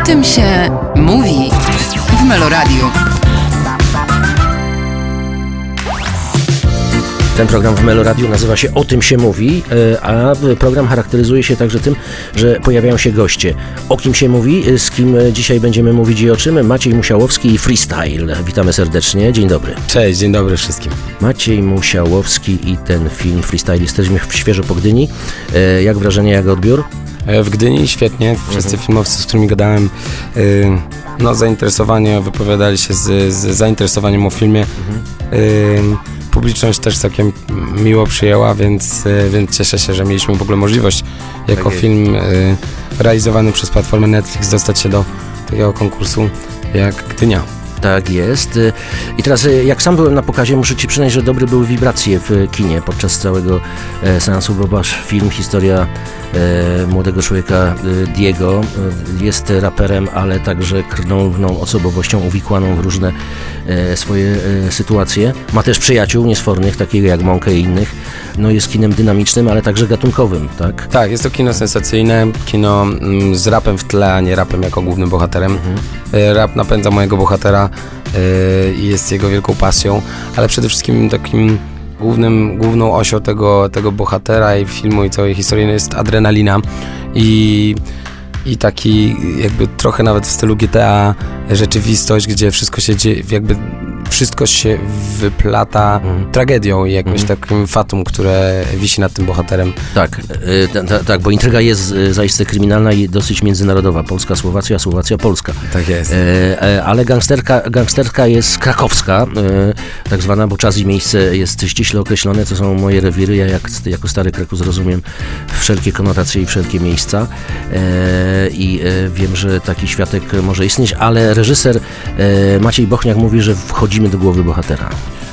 O tym się mówi w Meloradiu. Ten program w Meloradiu nazywa się O tym się mówi, a program charakteryzuje się także tym, że pojawiają się goście. O kim się mówi, z kim dzisiaj będziemy mówić i o czym? Maciej Musiałowski i Freestyle. Witamy serdecznie, dzień dobry. Cześć, dzień dobry wszystkim. Maciej Musiałowski i ten film Freestyle. Jesteśmy świeżo po Gdyni. Jak wrażenie, jak odbiór? W Gdyni świetnie. Wszyscy filmowcy, z którymi gadałem, zainteresowanie, wypowiadali się z zainteresowaniem o filmie. Publiczność też całkiem miło przyjęła, więc cieszę się, że mieliśmy w ogóle możliwość jako film realizowany przez platformę Netflix dostać się do takiego konkursu jak Gdynia. Tak jest. I teraz, jak sam byłem na pokazie, muszę Ci przyznać, że dobre były wibracje w kinie podczas całego seansu, bo wasz film, historia młodego człowieka Diego, jest raperem, ale także krnąbrną osobowością, uwikłaną w różne swoje sytuacje. Ma też przyjaciół niesfornych, takich jak Mąkę i innych. No jest kinem dynamicznym, ale także gatunkowym, tak? Tak, jest to kino sensacyjne, kino z rapem w tle, a nie rapem jako głównym bohaterem. Rap napędza mojego bohatera i jest jego wielką pasją, ale przede wszystkim takim główną osią tego bohatera i filmu i całej historii jest adrenalina i taki jakby trochę nawet w stylu GTA rzeczywistość, gdzie wszystko się dzieje, jakby wszystko się wyplata tragedią i jakimś takim fatum, które wisi nad tym bohaterem. Tak, tak, bo intryga jest zaiste kryminalna i dosyć międzynarodowa. Polska-Słowacja, Słowacja-Polska. Tak jest. Ale gangsterka jest krakowska, tak zwana, bo czas i miejsce jest ściśle określone. To są moje rewiry. Ja jako stary Krakus rozumiem wszelkie konotacje i wszelkie miejsca. I wiem, że taki światek może istnieć, ale reżyser Maciej Bochniak mówi, że wchodzimy do głowy bohatera.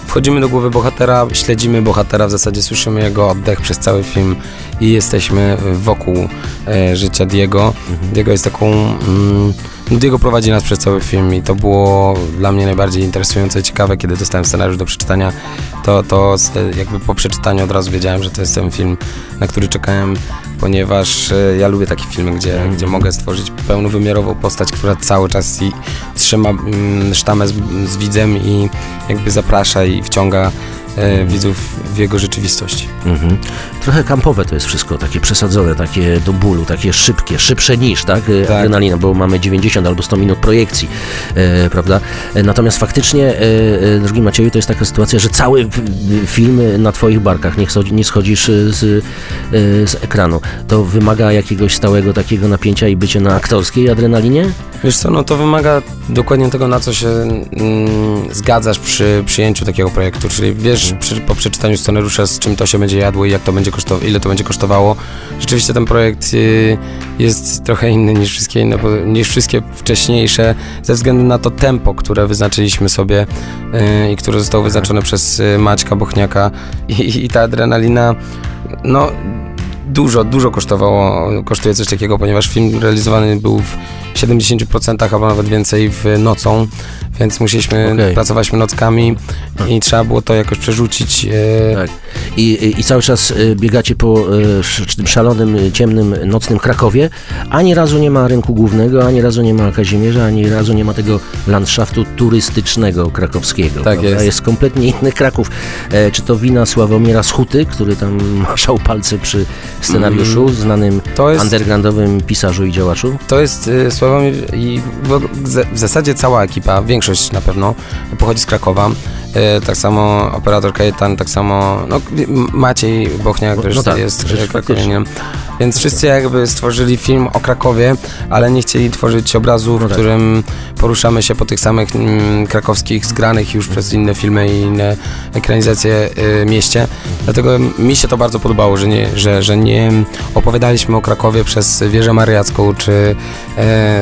Wchodzimy do głowy bohatera, śledzimy bohatera, w zasadzie słyszymy jego oddech przez cały film i jesteśmy wokół życia Diego. Diego jest taką... Diego prowadzi nas przez cały film i to było dla mnie najbardziej interesujące i ciekawe, kiedy dostałem scenariusz do przeczytania. To jakby po przeczytaniu od razu wiedziałem, że to jest ten film, na który czekałem, ponieważ ja lubię takie filmy, gdzie mogę stworzyć pełnowymiarową postać, która cały czas i trzyma sztamę z widzem i jakby zaprasza i wciąga widzów w jego rzeczywistości. Trochę kampowe to jest wszystko, takie przesadzone, takie do bólu, takie szybkie, szybsze niż, tak? Adrenalina, bo mamy 90 albo 100 minut projekcji, prawda? Natomiast faktycznie, drogi Macieju, to jest taka sytuacja, że cały film na twoich barkach, nie schodzisz z ekranu. To wymaga jakiegoś stałego takiego napięcia i bycia na aktorskiej adrenalinie? Wiesz co, no to wymaga dokładnie tego, na co się zgadzasz przy przyjęciu takiego projektu, czyli wiesz, po przeczytaniu scenariusza, z czym to się będzie jadło i jak to będzie ile to będzie kosztowało. Rzeczywiście ten projekt jest trochę inny niż wszystkie inne, niż wszystkie wcześniejsze, ze względu na to tempo, które wyznaczyliśmy sobie i które zostało wyznaczone przez Maćka Bochniaka i ta adrenalina, no dużo kosztuje coś takiego, ponieważ film realizowany był w 70%, albo nawet więcej nocą, więc musieliśmy, pracowaliśmy nockami i trzeba było to jakoś przerzucić. Tak. I cały czas biegacie po tym szalonym, ciemnym, nocnym Krakowie. Ani razu nie ma rynku głównego, ani razu nie ma Kazimierza, ani razu nie ma tego landszaftu turystycznego krakowskiego. Tak jest. Jest kompletnie inny Kraków. Czy to wina Sławomira Shuty, który tam maszał palce przy scenariuszu, znanym undergroundowym pisarzu i działaczu? To jest Sławomir i w zasadzie cała ekipa, większość na pewno, pochodzi z Krakowa. Tak samo operator Kajetan, tak samo Maciej Bochniak, który jest krakowianinem. Więc wszyscy jakby stworzyli film o Krakowie, ale nie chcieli tworzyć obrazu, w którym poruszamy się po tych samych krakowskich, zgranych już przez inne filmy i inne ekranizacje mieście. Dlatego mi się to bardzo podobało, że nie opowiadaliśmy o Krakowie przez Wieżę Mariacką czy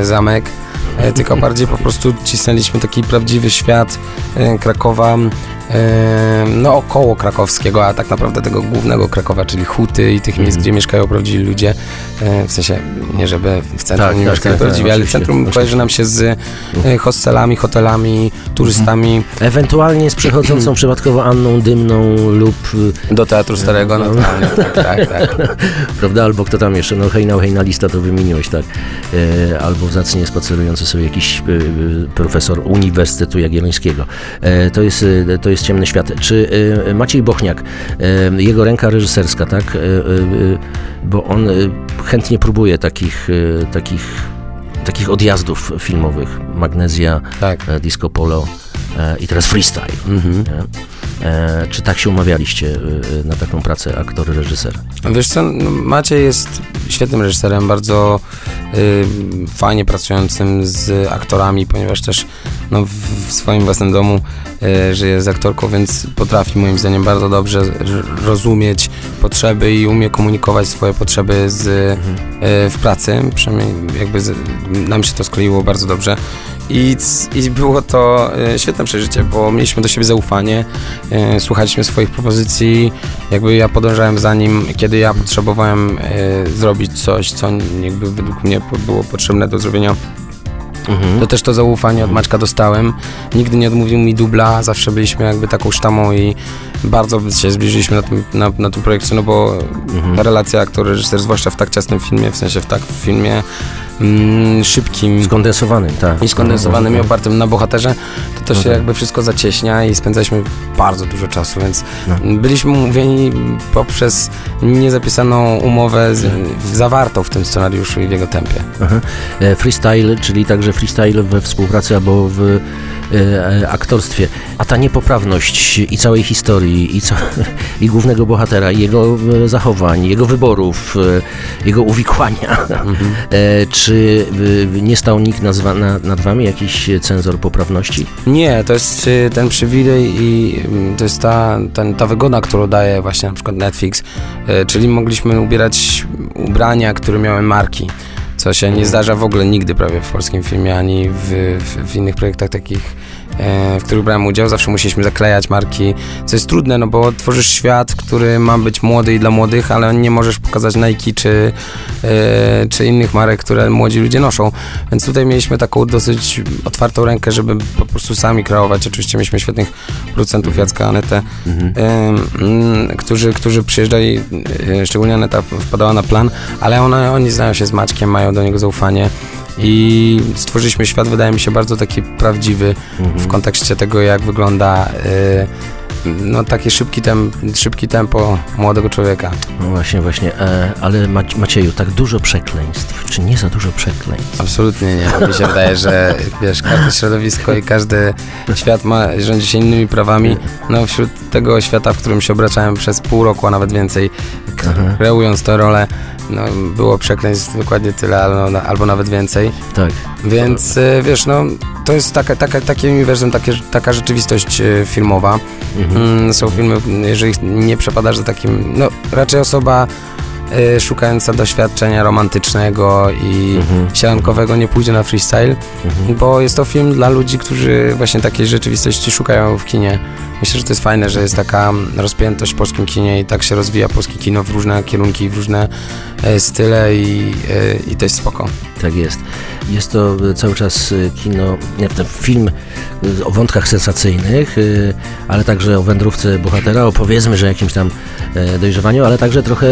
zamek, tylko bardziej po prostu cisnęliśmy taki prawdziwy świat Krakowa, no około krakowskiego, a tak naprawdę tego głównego Krakowa, czyli Huty i tych miejsc, gdzie mieszkają prawdziwi ludzie, w sensie nie żeby w centrum nie mieszkają prawdziwi, ale centrum kojarzy nam się z hostelami, hotelami, turystami. Ewentualnie z przechodzącą przypadkowo Anną Dymną lub... Do Teatru Starego, no tak. Prawda? Albo kto tam jeszcze, no hejna lista to wymieniłeś, tak? Albo zacnie spacerujący sobie jakiś profesor Uniwersytetu Jagiellońskiego. To jest ciemny świat. Czy Maciej Bochniak, jego ręka reżyserska, tak? Bo on chętnie próbuje takich odjazdów filmowych. Magnezja, tak. Disco Polo i teraz Freestyle. Mhm. Czy tak się umawialiście na taką pracę, aktor, reżyser? Wiesz co, Maciej jest świetnym reżyserem, bardzo fajnie pracującym z aktorami, ponieważ też no, w swoim własnym domu żyje z aktorką, więc potrafi moim zdaniem bardzo dobrze rozumieć potrzeby i umie komunikować swoje potrzeby w pracy. Przynajmniej jakby nam się to skleiło bardzo dobrze. I było to świetne przeżycie, bo mieliśmy do siebie zaufanie, słuchaliśmy swoich propozycji, jakby ja podążałem za nim, kiedy ja potrzebowałem zrobić coś, co jakby według mnie było potrzebne do zrobienia. To też to zaufanie od Maćka dostałem. Nigdy nie odmówił mi dubla, zawsze byliśmy jakby taką sztamą i bardzo się zbliżyliśmy na tym projekcie, no bo ta relacja aktor-reżyser, zwłaszcza w tak ciasnym filmie, w sensie w filmie szybkim. Skondensowanym, tak. I skondensowanym i opartym na bohaterze, to się jakby wszystko zacieśnia i spędzaliśmy bardzo dużo czasu, więc byliśmy umówieni poprzez niezapisaną umowę zawartą w tym scenariuszu i w jego tempie. Freestyle, czyli także freestyle we współpracy albo w aktorstwie. A ta niepoprawność i całej historii, i głównego bohatera, i jego zachowań, jego wyborów, jego uwikłania, czy nie stał nikt nad wami jakiś cenzor poprawności? Nie, to jest ten przywilej i to jest ta wygoda, którą daje właśnie na przykład Netflix, czyli mogliśmy ubierać ubrania, które miały marki, co się nie zdarza w ogóle nigdy prawie w polskim filmie, ani w innych projektach takich, w których brałem udział. Zawsze musieliśmy zaklejać marki, co jest trudne, no bo tworzysz świat, który ma być młody i dla młodych, ale nie możesz pokazać Nike czy innych marek, które młodzi ludzie noszą. Więc tutaj mieliśmy taką dosyć otwartą rękę, żeby po prostu sami kreować. Oczywiście mieliśmy świetnych producentów, Jacka, Anetę, którzy przyjeżdżali, szczególnie Aneta wpadała na plan, ale oni znają się z Maćkiem, mają do niego zaufanie. I stworzyliśmy świat, wydaje mi się, bardzo taki prawdziwy w kontekście tego, jak wygląda takie szybkie tempo młodego człowieka. No właśnie, ale Macieju, tak dużo przekleństw, czy nie za dużo przekleństw? Absolutnie nie, mi się wydaje, że wiesz, każde środowisko i każdy świat rządzi się innymi prawami. No wśród tego świata, w którym się obracałem przez pół roku, a nawet więcej, kreując tę rolę, no, było przekleństw dokładnie tyle, albo nawet więcej. Tak. Więc wiesz, no, to jest takie uniwersum, taka rzeczywistość filmowa. Są filmy, jeżeli nie przepadasz za takim, no raczej osoba szukająca doświadczenia romantycznego i sielankowego nie pójdzie na freestyle, bo jest to film dla ludzi, którzy właśnie takiej rzeczywistości szukają w kinie. Myślę, że to jest fajne, że jest taka rozpiętość w polskim kinie i tak się rozwija polskie kino w różne kierunki, w różne style i to jest spoko. Tak jest. Jest to cały czas kino, film o wątkach sensacyjnych, ale także o wędrówce bohatera, opowiedzmy, że jakimś tam dojrzewaniu, ale także trochę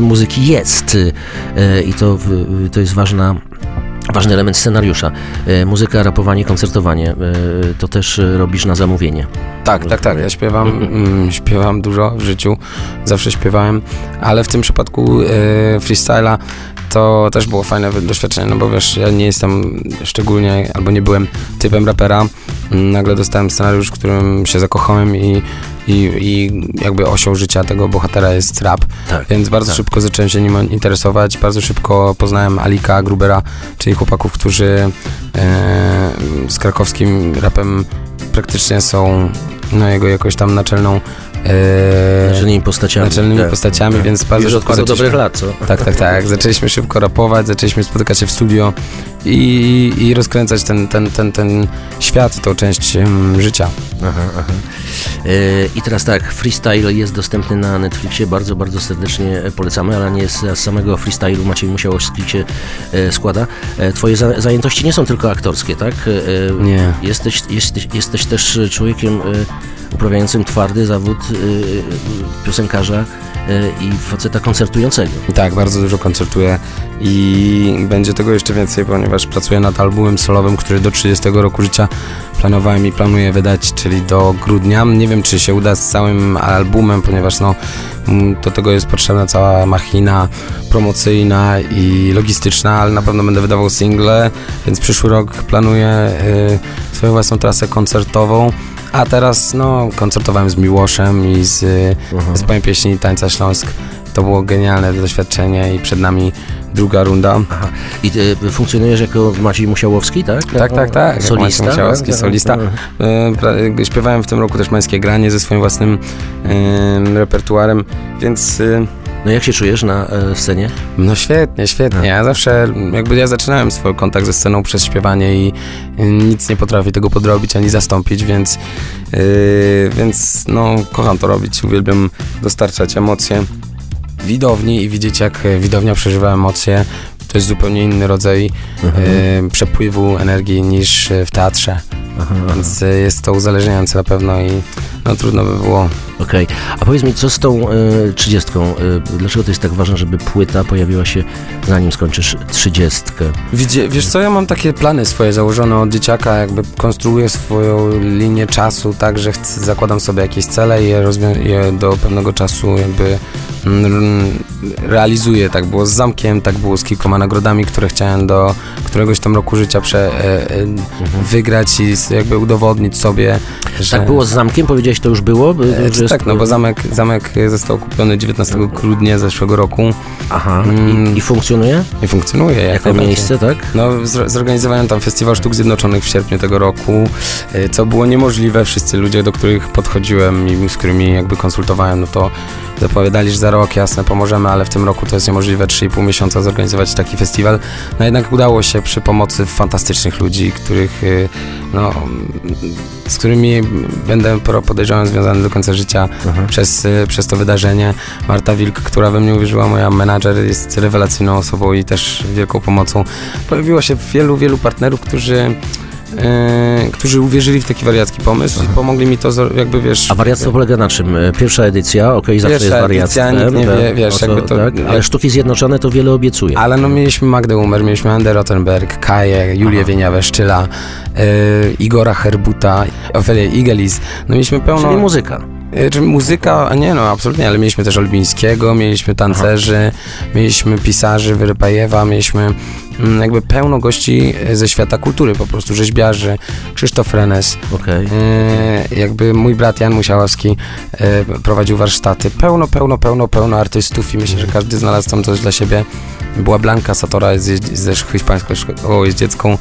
muzyki jest i to jest ważny element scenariusza. Muzyka, rapowanie, koncertowanie, to też robisz na zamówienie. Tak. Ja śpiewam dużo w życiu, zawsze śpiewałem, ale w tym przypadku freestyla to też było fajne doświadczenie, no bo wiesz, ja nie jestem szczególnie, albo nie byłem typem rapera. Nagle dostałem scenariusz, w którym się zakochałem i jakby osią życia tego bohatera jest rap. Tak, więc bardzo szybko zacząłem się nim interesować, bardzo szybko poznałem Alika Grubera, czyli chłopaków, którzy z krakowskim rapem praktycznie są jego jakoś tam naczelną Naczelnymi postaciami, więc bardzo szybko od dobrych lat, co? Tak. Zaczęliśmy szybko rapować, zaczęliśmy spotykać się w studio i rozkręcać ten świat, tą część życia. Aha. I teraz tak, Freestyle jest dostępny na Netflixie, bardzo, bardzo serdecznie polecamy, ale nie z samego Freestyle'u Maciej Musiałowski się składa. Twoje zajętości nie są tylko aktorskie, tak? Nie. Jesteś też człowiekiem uprawiającym twardy zawód piosenkarza i faceta koncertującego. Tak, bardzo dużo koncertuję i będzie tego jeszcze więcej, ponieważ pracuję nad albumem solowym, który do 30 roku życia planowałem i planuję wydać, czyli do grudnia. Nie wiem, czy się uda z całym albumem, ponieważ do tego jest potrzebna cała machina promocyjna i logistyczna, ale na pewno będę wydawał single, więc przyszły rok planuję swoją własną trasę koncertową. A teraz koncertowałem z Miłoszem i z Pieśni Tańca Śląsk. To było genialne doświadczenie i przed nami druga runda. Aha. I ty funkcjonujesz jako Maciej Musiałowski, tak? Tak. Solista. Maciej Musiałowski, solista. Śpiewałem w tym roku też męskie granie ze swoim własnym repertuarem, więc... Jak się czujesz na scenie? Świetnie. Ja zawsze, zaczynałem swój kontakt ze sceną przez śpiewanie i nic nie potrafię tego podrobić ani zastąpić, więc kocham to robić, uwielbiam dostarczać emocje widowni i widzieć, jak widownia przeżywa emocje. To jest zupełnie inny rodzaj przepływu energii niż w teatrze. Aha. Więc jest to uzależniające na pewno i trudno by było. Okej. A powiedz mi, co z tą 30? Dlaczego to jest tak ważne, żeby płyta pojawiła się zanim skończysz 30? Wiesz co, ja mam takie plany swoje założone od dzieciaka, konstruuję swoją linię czasu tak, że zakładam sobie jakieś cele i je do pewnego czasu realizuję. Tak było z zamkiem, tak było z kilkoma nagrodami, które chciałem do któregoś tam roku życia wygrać i udowodnić sobie, że... Tak było z zamkiem? Powiedziałeś, to już było? Tak, bo zamek został kupiony 19 grudnia zeszłego roku. Aha. I funkcjonuje? I funkcjonuje. Jako miejsce, tak? Zorganizowałem tam Festiwal Sztuk Zjednoczonych w sierpniu tego roku, co było niemożliwe. Wszyscy ludzie, do których podchodziłem i z którymi konsultowałem, to zapowiadali, że za rok jasne pomożemy, ale w tym roku to jest niemożliwe 3,5 miesiąca zorganizować taki festiwal. No jednak udało się przy pomocy fantastycznych ludzi, z którymi będę, podejrzewam, związany do końca życia przez to wydarzenie. Marta Wilk, która we mnie uwierzyła, moja menadżer, jest rewelacyjną osobą i też wielką pomocą. Pojawiło się wielu, wielu partnerów, którzy uwierzyli w taki wariacki pomysł i pomogli mi to, A wariactwo polega na czym? Pierwsza edycja, zawsze jest wariactwem. Pierwsza edycja, nikt nie wie, tak? Ale Sztuki Zjednoczone to wiele obiecuje. Ale mieliśmy Magdę Umer, mieliśmy Andę Rottenberg, Kaję, Julię Wieniawę-Szczyla, Igora Herbuta, Ofelię Igelis. Mieliśmy pełno... Czyli muzyka. Czy muzyka? Absolutnie, ale mieliśmy też Olbińskiego, mieliśmy tancerzy, mieliśmy pisarzy, Wyrypajewa, mieliśmy pełno gości ze świata kultury, po prostu rzeźbiarzy, Krzysztof Renes, mój brat Jan Musiałowski prowadził warsztaty, pełno artystów i myślę, że każdy znalazł tam coś dla siebie. Była Blanka Satora ze hiszpańską jeździecką.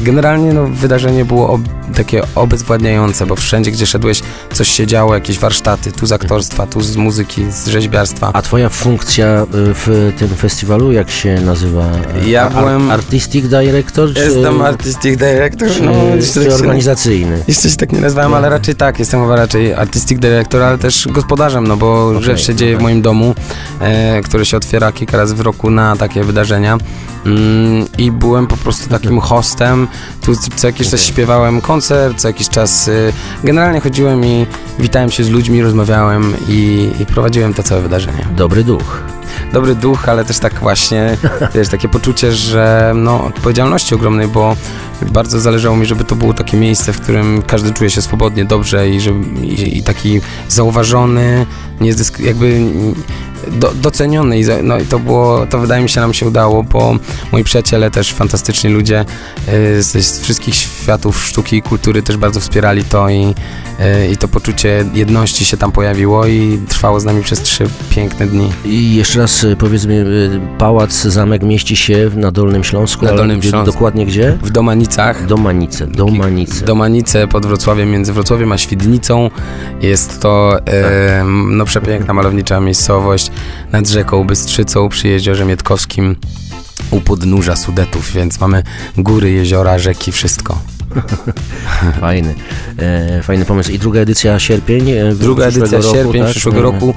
Generalnie wydarzenie było takie obezwładniające, bo wszędzie, gdzie szedłeś, coś się działo, jakieś warsztaty, tu z aktorstwa, tu z muzyki, z rzeźbiarstwa. A twoja funkcja w tym festiwalu, jak się nazywa? Ja byłem... Artistic Director? Jestem Artistic Director. Czy organizacyjny? Jeszcze się tak nie nazwałem, ale raczej tak, jestem chyba raczej Artistic Director, ale też gospodarzem, bo rzecz się dzieje w moim domu, który się otwiera kilka razy w roku na takie wydarzenia. I byłem po prostu takim hostem, tu co jakiś czas śpiewałem koncert, co jakiś czas generalnie chodziłem i witałem się z ludźmi, rozmawiałem i prowadziłem to całe wydarzenie. Dobry duch, ale też tak właśnie, takie poczucie, że odpowiedzialności ogromnej, bo bardzo zależało mi, żeby to było takie miejsce, w którym każdy czuje się swobodnie, dobrze i taki zauważony, doceniony i no, to było, to wydaje mi się, nam się udało, bo moi przyjaciele, też fantastyczni ludzie z wszystkich światów sztuki i kultury też bardzo wspierali to i to poczucie jedności się tam pojawiło i trwało z nami przez 3 piękne dni. I jeszcze raz powiedzmy, pałac, zamek mieści się na Dolnym Śląsku, na Dolnym Śląsku. Dokładnie gdzie? W Domanicach. Domanice pod Wrocławiem, między Wrocławiem a Świdnicą. Jest to no, przepiękna, malownicza miejscowość nad rzeką Bystrzycą przy Jeziorze Mietkowskim u podnóża Sudetów, więc mamy góry, jeziora, rzeki, wszystko. Fajny, fajny pomysł. I druga edycja sierpień? Przyszłego roku.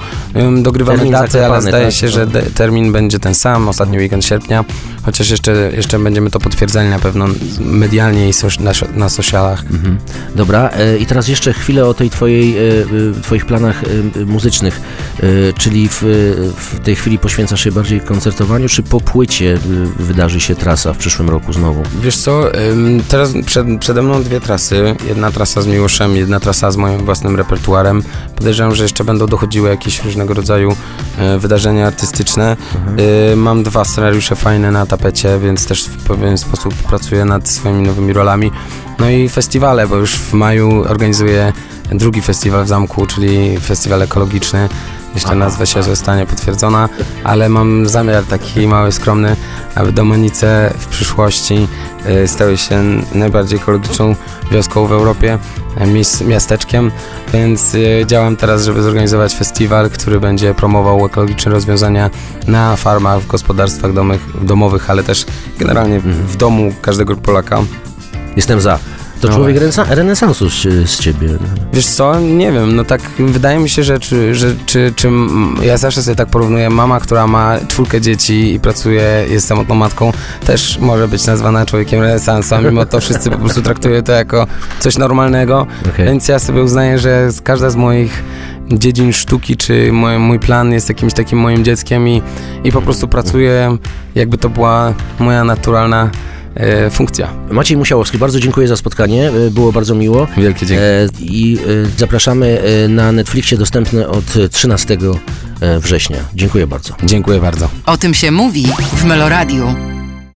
Dogrywamy termin datę, ale zdaje się, że termin będzie ten sam, ostatni weekend sierpnia, chociaż jeszcze będziemy to potwierdzali na pewno medialnie i na socialach. Mhm. Dobra, i teraz jeszcze chwilę o tej twoich planach muzycznych, czyli w tej chwili poświęcasz się bardziej koncertowaniu, czy po płycie wydarzy się trasa w przyszłym roku znowu? Wiesz co, teraz przede mną 2 trasy, jedna trasa z Miłoszem, jedna trasa z moim własnym repertuarem. Podejrzewam, że jeszcze będą dochodziły jakieś różnego rodzaju wydarzenia artystyczne. Mam 2 scenariusze fajne na tapecie, więc też w pewien sposób pracuję nad swoimi nowymi rolami. No i festiwale, bo już w maju organizuję drugi festiwal w zamku, czyli Festiwal Ekologiczny. Jeszcze nazwa się zostanie potwierdzona, ale mam zamiar taki mały, skromny, aby Domanice w przyszłości stały się najbardziej ekologiczną wioską w Europie, miasteczkiem, więc działam teraz, żeby zorganizować festiwal, który będzie promował ekologiczne rozwiązania na farmach, w gospodarstwach domowych, ale też generalnie w domu każdego Polaka. Jestem za. To człowiek renesansu z ciebie. Wiesz co, nie wiem, no tak wydaje mi się, że ja zawsze sobie tak porównuję, mama, która ma 4 dzieci i pracuje, jest samotną matką, też może być nazwana człowiekiem renesansu, a mimo to wszyscy po prostu traktują to jako coś normalnego, więc ja sobie uznaję, że każda z moich dziedzin sztuki, czy mój plan jest jakimś takim moim dzieckiem i po prostu pracuję, jakby to była moja naturalna funkcja. Maciej Musiałowski, bardzo dziękuję za spotkanie, było bardzo miło. Wielkie dzięki. I zapraszamy na Netflixie, dostępne od 13 września. Dziękuję bardzo. Dziękuję bardzo. O tym się mówi w Meloradiu.